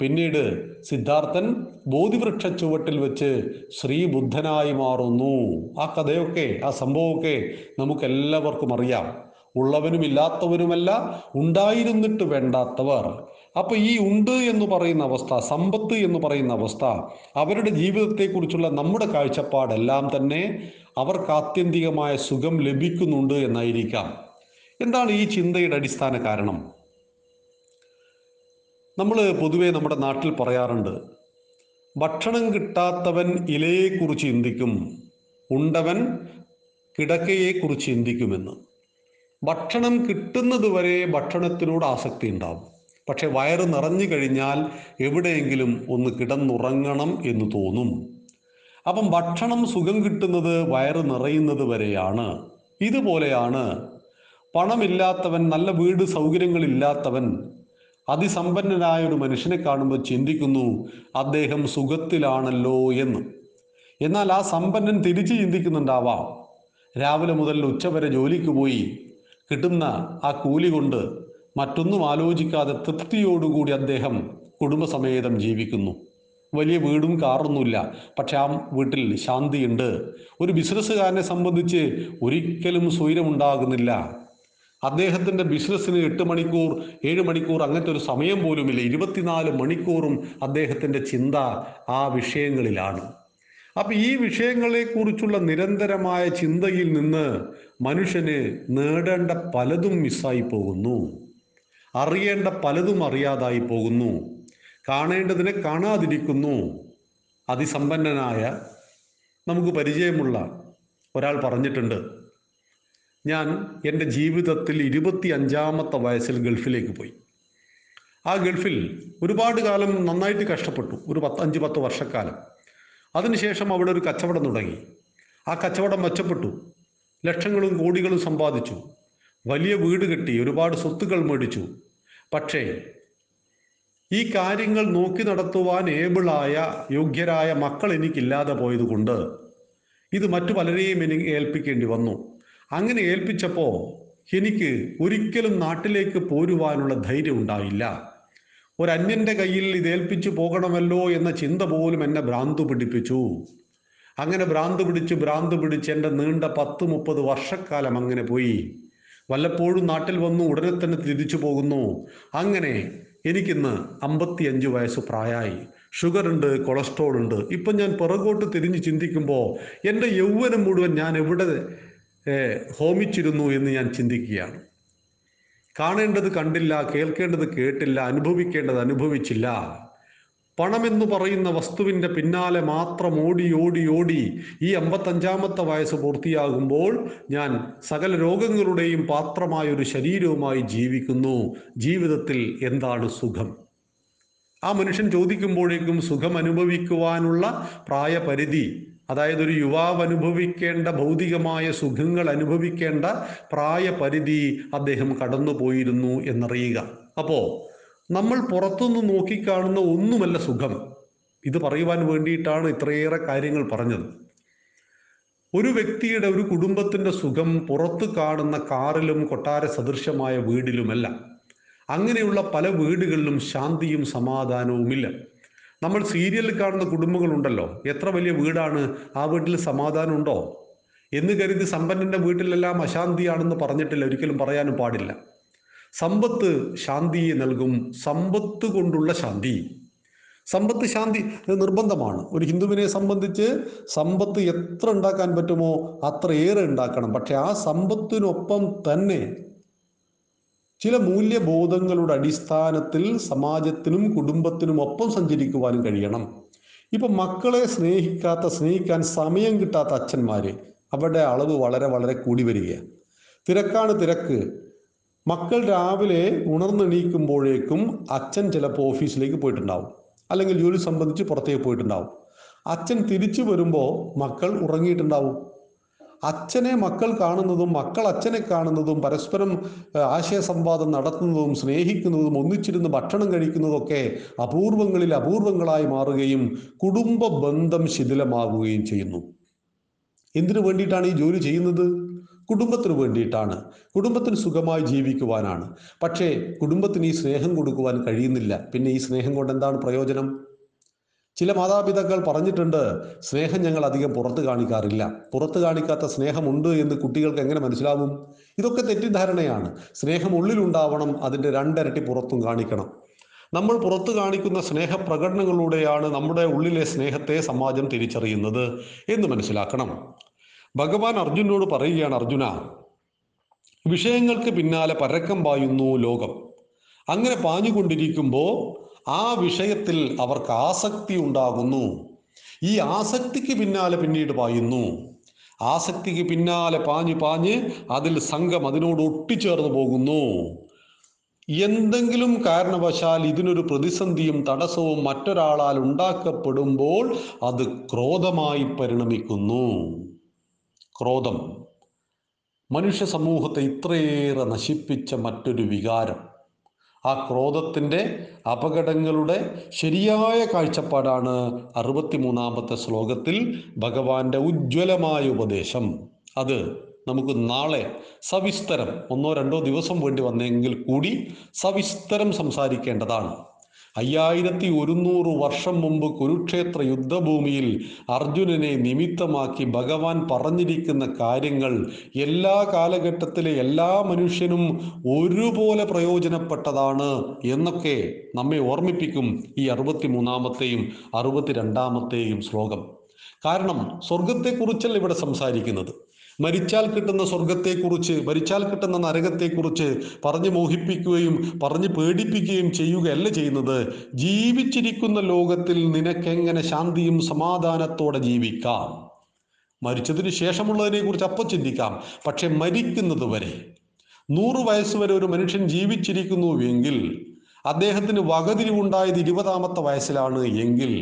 പിന്നീട് സിദ്ധാർത്ഥൻ ബോധിവൃക്ഷ ചുവട്ടിൽ വെച്ച് ശ്രീബുദ്ധനായി മാറുന്നു. ആ കഥയൊക്കെ ആ സംഭവമൊക്കെ നമുക്കെല്ലാവർക്കും അറിയാം. ഉള്ളവനും ഇല്ലാത്തവരുമല്ല, ഉണ്ടായിരുന്നിട്ട് വേണ്ടാത്തവർ. അപ്പൊ ഈ ഉണ്ട് എന്ന് പറയുന്ന അവസ്ഥ, സമ്പത്ത് എന്ന് പറയുന്ന അവസ്ഥ, അവരുടെ ജീവിതത്തെക്കുറിച്ചുള്ള നമ്മുടെ കാഴ്ചപ്പാടെല്ലാം തന്നെ അവർക്ക് ആത്യന്തികമായ സുഖം ലഭിക്കുന്നുണ്ട് എന്നായിരിക്കാം. എന്താണ് ഈ ചിന്തയുടെ അടിസ്ഥാന കാരണം? നമ്മൾ പൊതുവെ നമ്മുടെ നാട്ടിൽ പറയാറുണ്ട്, ഭക്ഷണം കിട്ടാത്തവൻ ഇലയെക്കുറിച്ച് ചിന്തിക്കും, ഉണ്ടവൻ കിടക്കയെക്കുറിച്ച് ചിന്തിക്കുമെന്ന്. ഭക്ഷണം കിട്ടുന്നത് വരെ ഭക്ഷണത്തിനോട് ആസക്തി ഉണ്ടാവും. പക്ഷെ വയറ് നിറഞ്ഞു കഴിഞ്ഞാൽ എവിടെയെങ്കിലും ഒന്ന് കിടന്നുറങ്ങണം എന്ന് തോന്നും. അപ്പം ഭക്ഷണം സുഖം കിട്ടുന്നത് വയറ് നിറയുന്നത് വരെയാണ്. ഇതുപോലെയാണ് പണമില്ലാത്തവൻ, നല്ല വീട് സൗകര്യങ്ങളില്ലാത്തവൻ അതിസമ്പന്നനായ ഒരു മനുഷ്യനെ കാണുമ്പോൾ ചിന്തിക്കുന്നു അദ്ദേഹം സുഖത്തിലാണല്ലോ എന്ന്. എന്നാൽ ആ സമ്പന്നൻ തിരിച്ച് ചിന്തിക്കുന്നുണ്ടാവാം, രാവിലെ മുതൽ ഉച്ചവരെ ജോലിക്ക് പോയി കിട്ടുന്ന ആ കൂലി കൊണ്ട് മറ്റൊന്നും ആലോചിക്കാതെ തൃപ്തിയോടുകൂടി അദ്ദേഹം കുടുംബസമേതം ജീവിക്കുന്നു. വലിയ വീടും കാറൊന്നുമില്ല, പക്ഷെ ആ വീട്ടിൽ ശാന്തിയുണ്ട്. ഒരു ബിസിനസ്സുകാരനെ സംബന്ധിച്ച് ഒരിക്കലും സ്വൈരമുണ്ടാകുന്നില്ല. അദ്ദേഹത്തിൻ്റെ ബിസിനസ്സിന് എട്ട് മണിക്കൂർ ഏഴ് മണിക്കൂർ അങ്ങനത്തെ ഒരു സമയം പോലുമില്ല. ഇരുപത്തിനാല് മണിക്കൂറും അദ്ദേഹത്തിൻ്റെ ചിന്ത ആ വിഷയങ്ങളിലാണ്. അപ്പം ഈ വിഷയങ്ങളെക്കുറിച്ചുള്ള നിരന്തരമായ ചിന്തയിൽ നിന്ന് മനുഷ്യന് നേടേണ്ട പലതും മിസ്സായി പോകുന്നു, അറിയേണ്ട പലതും അറിയാതായി പോകുന്നു, കാണേണ്ടതിനെ കാണാതിരിക്കുന്നു. അതിസമ്പന്നനായ നമുക്ക് പരിചയമുള്ള ഒരാൾ പറഞ്ഞിട്ടുണ്ട്, ഞാൻ എൻ്റെ ജീവിതത്തിൽ ഇരുപത്തി അഞ്ചാമത്തെ വയസ്സിൽ ഗൾഫിലേക്ക് പോയി. ആ ഗൾഫിൽ ഒരുപാട് കാലം നന്നായിട്ട് കഷ്ടപ്പെട്ടു, ഒരു പത്ത് അഞ്ച് പത്ത് വർഷക്കാലം. അതിനുശേഷം അവിടെ ഒരു കച്ചവടം തുടങ്ങി. ആ കച്ചവടം മെച്ചപ്പെട്ടു, ലക്ഷങ്ങളും കോടികളും സമ്പാദിച്ചു, വലിയ വീട് കെട്ടി, ഒരുപാട് സ്വത്തുക്കൾ മേടിച്ചു. പക്ഷേ ഈ കാര്യങ്ങൾ നോക്കി നടത്തുവാൻ ഏബിളായ യോഗ്യരായ മക്കൾ എനിക്കില്ലാതെ പോയതുകൊണ്ട് ഇത് മറ്റു പലരെയും എനിക്ക് ഏൽപ്പിക്കേണ്ടി വന്നു. അങ്ങനെ ഏൽപ്പിച്ചപ്പോൾ എനിക്ക് ഒരിക്കലും നാട്ടിലേക്ക് പോരുവാനുള്ള ധൈര്യം ഉണ്ടായില്ല. ഒരന്യൻ്റെ കയ്യിൽ ഇത് ഏൽപ്പിച്ചു പോകണമല്ലോ എന്ന ചിന്ത പോലും എന്നെ ഭ്രാന്ത് പിടിപ്പിച്ചു. അങ്ങനെ ഭ്രാന്ത് പിടിച്ച് ഭ്രാന്ത് പിടിച്ച് എൻ്റെ നീണ്ട പത്ത് മുപ്പത് വർഷക്കാലം അങ്ങനെ പോയി. വല്ലപ്പോഴും നാട്ടിൽ വന്നു ഉടനെ തന്നെ തിരിച്ചു പോകുന്നു. അങ്ങനെ എനിക്കിന്ന് അമ്പത്തിയഞ്ച് വയസ്സ് പ്രായമായി. ഷുഗറുണ്ട്, കൊളസ്ട്രോൾ ഉണ്ട്. ഇപ്പം ഞാൻ പിറകോട്ട് തിരിഞ്ഞ് ചിന്തിക്കുമ്പോൾ എൻ്റെ യൗവനം മുഴുവൻ ഞാൻ എവിടെ ഹോമിച്ചിരുന്നു എന്ന് ഞാൻ ചിന്തിക്കുകയാണ്. കാണേണ്ടത് കണ്ടില്ല, കേൾക്കേണ്ടത് കേട്ടില്ല, അനുഭവിക്കേണ്ടത് അനുഭവിച്ചില്ല. പണമെന്ന് പറയുന്ന വസ്തുവിൻ്റെ പിന്നാലെ മാത്രം ഓടി ഓടി ഓടി ഈ അമ്പത്തഞ്ചാമത്തെ വയസ്സ് പൂർത്തിയാകുമ്പോൾ ഞാൻ സകല രോഗങ്ങളുടെയും പാത്രമായൊരു ശരീരവുമായി ജീവിക്കുന്നു. ജീവിതത്തിൽ എന്താണ് സുഖം? ആ മനുഷ്യൻ ചോദിക്കുമ്പോഴേക്കും സുഖം അനുഭവിക്കുവാനുള്ള പ്രായപരിധി, അതായത് ഒരു യുവാവ് അനുഭവിക്കേണ്ട ഭൗതികമായ സുഖങ്ങൾ അനുഭവിക്കേണ്ട പ്രായപരിധി അദ്ദേഹം കടന്നുപോയിരുന്നു എന്നറിയുക. അപ്പോൾ നമ്മൾ പുറത്തുനിന്ന് നോക്കിക്കാണുന്ന ഒന്നുമല്ല സുഖം. ഇത് പറയുവാൻ വേണ്ടിയിട്ടാണ് ഇത്രയേറെ കാര്യങ്ങൾ പറഞ്ഞത്. ഒരു വ്യക്തിയുടെ, ഒരു കുടുംബത്തിൻ്റെ സുഖം പുറത്ത് കാണുന്ന കാറിലും കൊട്ടാര സദൃശമായ വീടിലുമല്ല. അങ്ങനെയുള്ള പല വീടുകളിലും ശാന്തിയും സമാധാനവുമില്ല. നമ്മൾ സീരിയലിൽ കാണുന്ന കുടുംബങ്ങളുണ്ടല്ലോ, എത്ര വലിയ വീടാണ്, ആ വീട്ടിൽ സമാധാനമുണ്ടോ എന്ന് കരുതി സമ്പന്നൻ്റെ വീട്ടിലെല്ലാം അശാന്തിയാണെന്ന് പറഞ്ഞിട്ടില്ല, ഒരിക്കലും പറയാനും പാടില്ല. സമ്പത്ത് ശാന്തിയെ നൽകും. സമ്പത്ത് കൊണ്ടുള്ള ശാന്തി, സമ്പത്ത് ശാന്തി നിർബന്ധമാണ്. ഒരു ഹിന്ദുവിനെ സംബന്ധിച്ച് സമ്പത്ത് എത്ര ഉണ്ടാക്കാൻ പറ്റുമോ അത്രയേറെ ഉണ്ടാക്കണം. പക്ഷെ ആ സമ്പത്തിനൊപ്പം തന്നെ ചില മൂല്യബോധങ്ങളുടെ അടിസ്ഥാനത്തിൽ സമാജത്തിനും കുടുംബത്തിനും ഒപ്പം സഞ്ചരിക്കുവാനും കഴിയണം. ഇപ്പം മക്കളെ സ്നേഹിക്കാത്ത, സ്നേഹിക്കാൻ സമയം കിട്ടാത്ത അച്ഛന്മാർ, അവരുടെ അളവ് വളരെ വളരെ കൂടി വരികയാണ്. തിരക്കാണ് തിരക്ക്. മക്കൾ രാവിലെ ഉണർന്നെണീക്കുമ്പോഴേക്കും അച്ഛൻ ചിലപ്പോൾ ഓഫീസിലേക്ക് പോയിട്ടുണ്ടാവും, അല്ലെങ്കിൽ ജോലി സംബന്ധിച്ച് പുറത്തേക്ക് പോയിട്ടുണ്ടാവും. അച്ഛൻ തിരിച്ചു വരുമ്പോൾ മക്കൾ ഉറങ്ങിയിട്ടുണ്ടാവും. അച്ഛനെ മക്കൾ കാണുന്നതും മക്കൾ അച്ഛനെ കാണുന്നതും പരസ്പരം ആശയസംവാദം നടത്തുന്നതും സ്നേഹിക്കുന്നതും ഒന്നിച്ചിരുന്ന് ഭക്ഷണം കഴിക്കുന്നതൊക്കെ അപൂർവങ്ങളിൽ അപൂർവങ്ങളായി മാറുകയും കുടുംബ ബന്ധം ശിഥിലമാകുകയും ചെയ്യുന്നു. എന്തിനു വേണ്ടിയിട്ടാണ് ഈ ജോലി ചെയ്യുന്നത്? കുടുംബത്തിന് വേണ്ടിയിട്ടാണ്, കുടുംബത്തിന് സുഖമായി ജീവിക്കുവാനാണ്. പക്ഷേ കുടുംബത്തിന് ഈ സ്നേഹം കൊടുക്കുവാൻ കഴിയുന്നില്ല. പിന്നെ ഈ സ്നേഹം കൊണ്ട് എന്താണ് പ്രയോജനം? ചില മാതാപിതാക്കൾ പറഞ്ഞിട്ടുണ്ട്, സ്നേഹം ഞങ്ങൾ അധികം പുറത്ത് കാണിക്കാറില്ല, പുറത്ത് കാണിക്കാത്ത സ്നേഹമുണ്ട് എന്ന് കുട്ടികൾക്ക് എങ്ങനെ മനസ്സിലാവും? ഇതൊക്കെ തെറ്റിദ്ധാരണയാണ്. സ്നേഹം ഉള്ളിലുണ്ടാവണം, അതിൻ്റെ രണ്ടരട്ടി പുറത്തും കാണിക്കണം. നമ്മൾ പുറത്ത് കാണിക്കുന്ന സ്നേഹപ്രകടനങ്ങളിലൂടെയാണ് നമ്മുടെ ഉള്ളിലെ സ്നേഹത്തെ സമാജം തിരിച്ചറിയുന്നത് എന്ന് മനസ്സിലാക്കണം. ഭഗവാൻ അർജുനോട് പറയുകയാണ്, അർജുന, വിഷയങ്ങൾക്ക് പിന്നാലെ പരക്കം പായുന്നു ലോകം. അങ്ങനെ പാഞ്ഞുകൊണ്ടിരിക്കുമ്പോൾ ആ വിഷയത്തിൽ അവർക്ക് ആസക്തി ഉണ്ടാകുന്നു. ഈ ആസക്തിക്ക് പിന്നാലെ പിന്നീട് പായുന്നു. ആസക്തിക്ക് പിന്നാലെ പാഞ്ഞ് പാഞ്ഞ് അതിൽ സംഘം അതിനോട് ഒട്ടിച്ചേർന്ന് പോകുന്നു. എന്തെങ്കിലും കാരണവശാൽ ഇതിനൊരു പ്രതിസന്ധിയും തടസ്സവും മറ്റൊരാളാൽ ഉണ്ടാക്കപ്പെടുമ്പോൾ അത് ക്രോധമായി പരിണമിക്കുന്നു. ക്രോധം മനുഷ്യ സമൂഹത്തെ ഇത്രയേറെ നശിപ്പിച്ച മറ്റൊരു വികാരം. ആ ക്രോധത്തിൻ്റെ അപകടങ്ങളുടെ ശരിയായ കാഴ്ചപ്പാടാണ് അറുപത്തിമൂന്നാമത്തെ ശ്ലോകത്തിൽ ഭഗവാന്റെ ഉജ്ജ്വലമായ ഉപദേശം. അത് നമുക്ക് നാളെ സവിസ്തരം, ഒന്നോ രണ്ടോ ദിവസം വേണ്ടി വന്നെങ്കിൽ കൂടി സവിസ്തരം സംസാരിക്കേണ്ടതാണ്. അയ്യായിരത്തി ഒരുന്നൂറ് വർഷം മുമ്പ് കുരുക്ഷേത്ര യുദ്ധഭൂമിയിൽ അർജുനനെ നിമിത്തമാക്കി ഭഗവാൻ പറഞ്ഞിരിക്കുന്ന കാര്യങ്ങൾ എല്ലാ കാലഘട്ടത്തിലെ എല്ലാ മനുഷ്യനും ഒരുപോലെ പ്രയോജനപ്പെട്ടതാണ് എന്നൊക്കെ നമ്മെ ഓർമ്മിപ്പിക്കും ഈ അറുപത്തി മൂന്നാമത്തെയും അറുപത്തിരണ്ടാമത്തെയും ശ്ലോകം. കാരണം സ്വർഗത്തെക്കുറിച്ചല്ല ഇവിടെ സംസാരിക്കുന്നത്. മരിച്ചാൽ കിട്ടുന്ന സ്വർഗത്തെക്കുറിച്ച്, മരിച്ചാൽ കിട്ടുന്ന നരകത്തെക്കുറിച്ച് പറഞ്ഞ് മോഹിപ്പിക്കുകയും പറഞ്ഞ് പേടിപ്പിക്കുകയും ചെയ്യുകയല്ല ചെയ്യുന്നത്. ജീവിച്ചിരിക്കുന്ന ലോകത്തിൽ നിനക്കെങ്ങനെ ശാന്തിയും സമാധാനത്തോടെ ജീവിക്കാം, മരിച്ചതിന് ശേഷമുള്ളതിനെക്കുറിച്ച് അപ്പം ചിന്തിക്കാം. പക്ഷെ മരിക്കുന്നത് വരെ, നൂറ് വയസ്സ് വരെ ഒരു മനുഷ്യൻ ജീവിച്ചിരിക്കുന്നുവെങ്കിൽ, അദ്ദേഹത്തിന് വകതിരിവുണ്ടായത് ഇരുപതാമത്തെ വയസ്സിലാണ് എങ്കിൽ,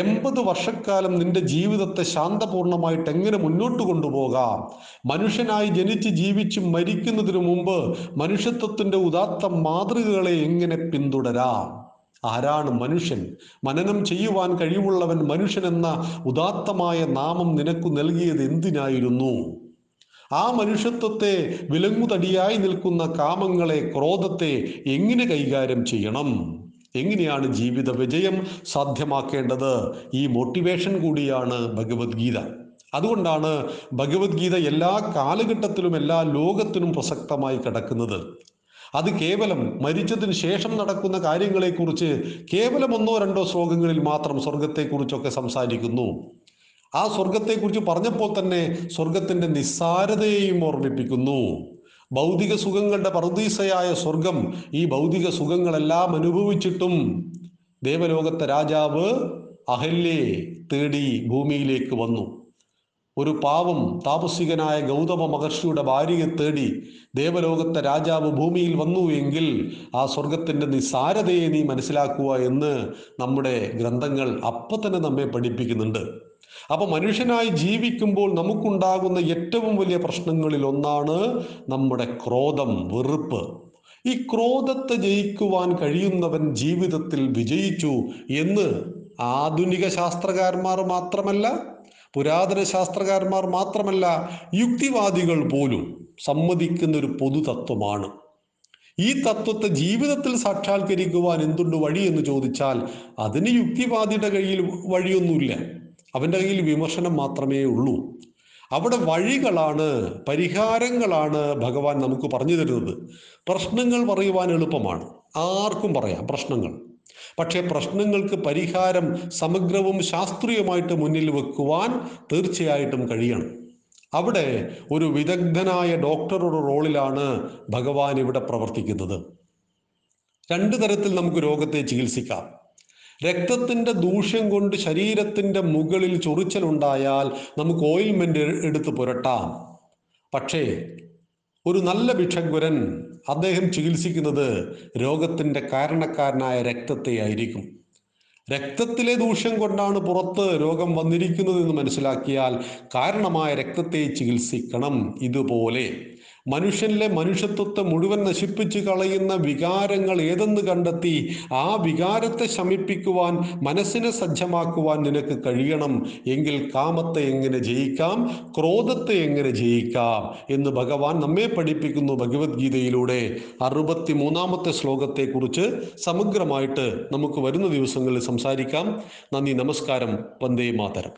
എൺപത് വർഷക്കാലം നിന്റെ ജീവിതത്തെ ശാന്തപൂർണമായിട്ട് എങ്ങനെ മുന്നോട്ട് കൊണ്ടുപോകാം? മനുഷ്യനായി ജനിച്ച് ജീവിച്ച് മരിക്കുന്നതിനു മുമ്പ് മനുഷ്യത്വത്തിൻ്റെ ഉദാത്ത മാതൃകകളെ എങ്ങനെ പിന്തുടരാം? ആരാണ് മനുഷ്യൻ? മനനം ചെയ്യുവാൻ കഴിവുള്ളവൻ മനുഷ്യൻ എന്ന ഉദാത്തമായ നാമം നിനക്കു നൽകിയത് എന്തിനായിരുന്നു? ആ മനുഷ്യത്വത്തെ വിലങ്ങുതടിയായി നിൽക്കുന്ന കാമങ്ങളെ, ക്രോധത്തെ എങ്ങനെ കൈകാര്യം ചെയ്യണം? എങ്ങനെയാണ് ജീവിത വിജയം സാധ്യമാക്കേണ്ടത്? ഈ മോട്ടിവേഷൻ കൂടിയാണ് ഭഗവത്ഗീത. അതുകൊണ്ടാണ് ഭഗവത്ഗീത എല്ലാ കാലഘട്ടത്തിലും എല്ലാ ലോകത്തിനും പ്രസക്തമായി കിടക്കുന്നത്. അത് കേവലം മരിച്ചതിന് ശേഷം നടക്കുന്ന കാര്യങ്ങളെക്കുറിച്ച് കേവലം ഒന്നോ രണ്ടോ ശ്ലോകങ്ങളിൽ മാത്രം സ്വർഗത്തെക്കുറിച്ചൊക്കെ സംസാരിക്കുന്നു. ആ സ്വർഗത്തെക്കുറിച്ച് പറഞ്ഞപ്പോൾ തന്നെ സ്വർഗത്തിൻ്റെ നിസ്സാരതയെയും ഓർമ്മിപ്പിക്കുന്നു. ഭൗതിക സുഖങ്ങളുടെ പറുദീസയായ സ്വർഗം, ഈ ഭൗതിക സുഖങ്ങളെല്ലാം അനുഭവിച്ചിട്ടും ദേവലോകത്തെ രാജാവ് അഹല്യയെ തേടി ഭൂമിയിലേക്ക് വന്നു. ഒരു പാവം താപസികനായ ഗൗതമ മഹർഷിയുടെ ഭാര്യയെ തേടി ദേവലോകത്തെ രാജാവ് ഭൂമിയിൽ വന്നു എങ്കിൽ ആ സ്വർഗത്തിൻ്റെ നിസ്സാരതയെ നീ മനസ്സിലാക്കുക എന്ന് നമ്മുടെ ഗ്രന്ഥങ്ങൾ അപ്പം തന്നെ നമ്മെ പഠിപ്പിക്കുന്നുണ്ട്. അപ്പൊ മനുഷ്യനായി ജീവിക്കുമ്പോൾ നമുക്കുണ്ടാകുന്ന ഏറ്റവും വലിയ പ്രശ്നങ്ങളിൽ ഒന്നാണ് നമ്മുടെ ക്രോധം, വെറുപ്പ്. ഈ ക്രോധത്തെ ജയിക്കുവാൻ കഴിയുന്നവൻ ജീവിതത്തിൽ വിജയിച്ചു എന്ന് ആധുനിക ശാസ്ത്രകാരന്മാർ മാത്രമല്ല, പുരാതന ശാസ്ത്രകാരന്മാർ മാത്രമല്ല, യുക്തിവാദികൾ പോലും സമ്മതിക്കുന്ന ഒരു പൊതു തത്വമാണ്. ഈ തത്വത്തെ ജീവിതത്തിൽ സാക്ഷാത്കരിക്കുവാൻ എന്തുണ്ട് വഴി എന്ന് ചോദിച്ചാൽ അതിന് യുക്തിവാദിയുടെ കയ്യിൽ വഴിയൊന്നുമില്ല. അവൻ്റെ കയ്യിൽ വിമർശനം മാത്രമേ ഉള്ളൂ. അവിടെ വഴികളാണ്, പരിഹാരങ്ങളാണ് ഭഗവാൻ നമുക്ക് പറഞ്ഞു തരുന്നത്. പ്രശ്നങ്ങൾ പറയുവാൻ എളുപ്പമാണ്, ആർക്കും പറയാം പ്രശ്നങ്ങൾ. പക്ഷേ പ്രശ്നങ്ങൾക്ക് പരിഹാരം സമഗ്രവും ശാസ്ത്രീയമായിട്ട് മുന്നിൽ വെക്കുവാൻ തീർച്ചയായിട്ടും കഴിയണം. അവിടെ ഒരു വിദഗ്ധനായ ഡോക്ടറുടെ റോളിലാണ് ഭഗവാൻ ഇവിടെ പ്രവർത്തിക്കുന്നത്. രണ്ടു തരത്തിൽ നമുക്ക് രോഗത്തെ ചികിത്സിക്കാം. രക്തത്തിൻ്റെ ദൂഷ്യം കൊണ്ട് ശരീരത്തിൻ്റെ മുകളിൽ ചൊറിച്ചലുണ്ടായാൽ നമുക്ക് ഓയിൽമെൻ്റ് എടുത്ത് പുരട്ടാം. പക്ഷേ ഒരു നല്ല ഭിക്ഷഗ്വരൻ, അദ്ദേഹം ചികിത്സിക്കുന്നത് രോഗത്തിൻ്റെ കാരണക്കാരനായ രക്തത്തെ ആയിരിക്കും. രക്തത്തിലെ ദൂഷ്യം കൊണ്ടാണ് പുറത്ത് രോഗം വന്നിരിക്കുന്നത് എന്ന് മനസ്സിലാക്കിയാൽ കാരണമായ രക്തത്തെ ചികിത്സിക്കണം. ഇതുപോലെ മനുഷ്യനിലെ മനുഷ്യത്വത്തെ മുഴുവൻ നശിപ്പിച്ചു കളയുന്ന വികാരങ്ങൾ ഏതെന്ന് കണ്ടെത്തി ആ വികാരത്തെ ശമിപ്പിക്കുവാൻ, മനസ്സിനെ സജ്ജമാക്കുവാൻ നിനക്ക് കഴിയണം. എങ്കിൽ കാമത്തെ എങ്ങനെ ജയിക്കാം, ക്രോധത്തെ എങ്ങനെ ജയിക്കാം എന്ന് ഭഗവാൻ നമ്മെ പഠിപ്പിക്കുന്നു ഭഗവത്ഗീതയിലൂടെ. അറുപത്തി മൂന്നാമത്തെ ശ്ലോകത്തെ കുറിച്ച് സമഗ്രമായിട്ട് നമുക്ക് വരുന്ന ദിവസങ്ങളിൽ സംസാരിക്കാം. നന്ദി, നമസ്കാരം. വന്ദേ മാതരം.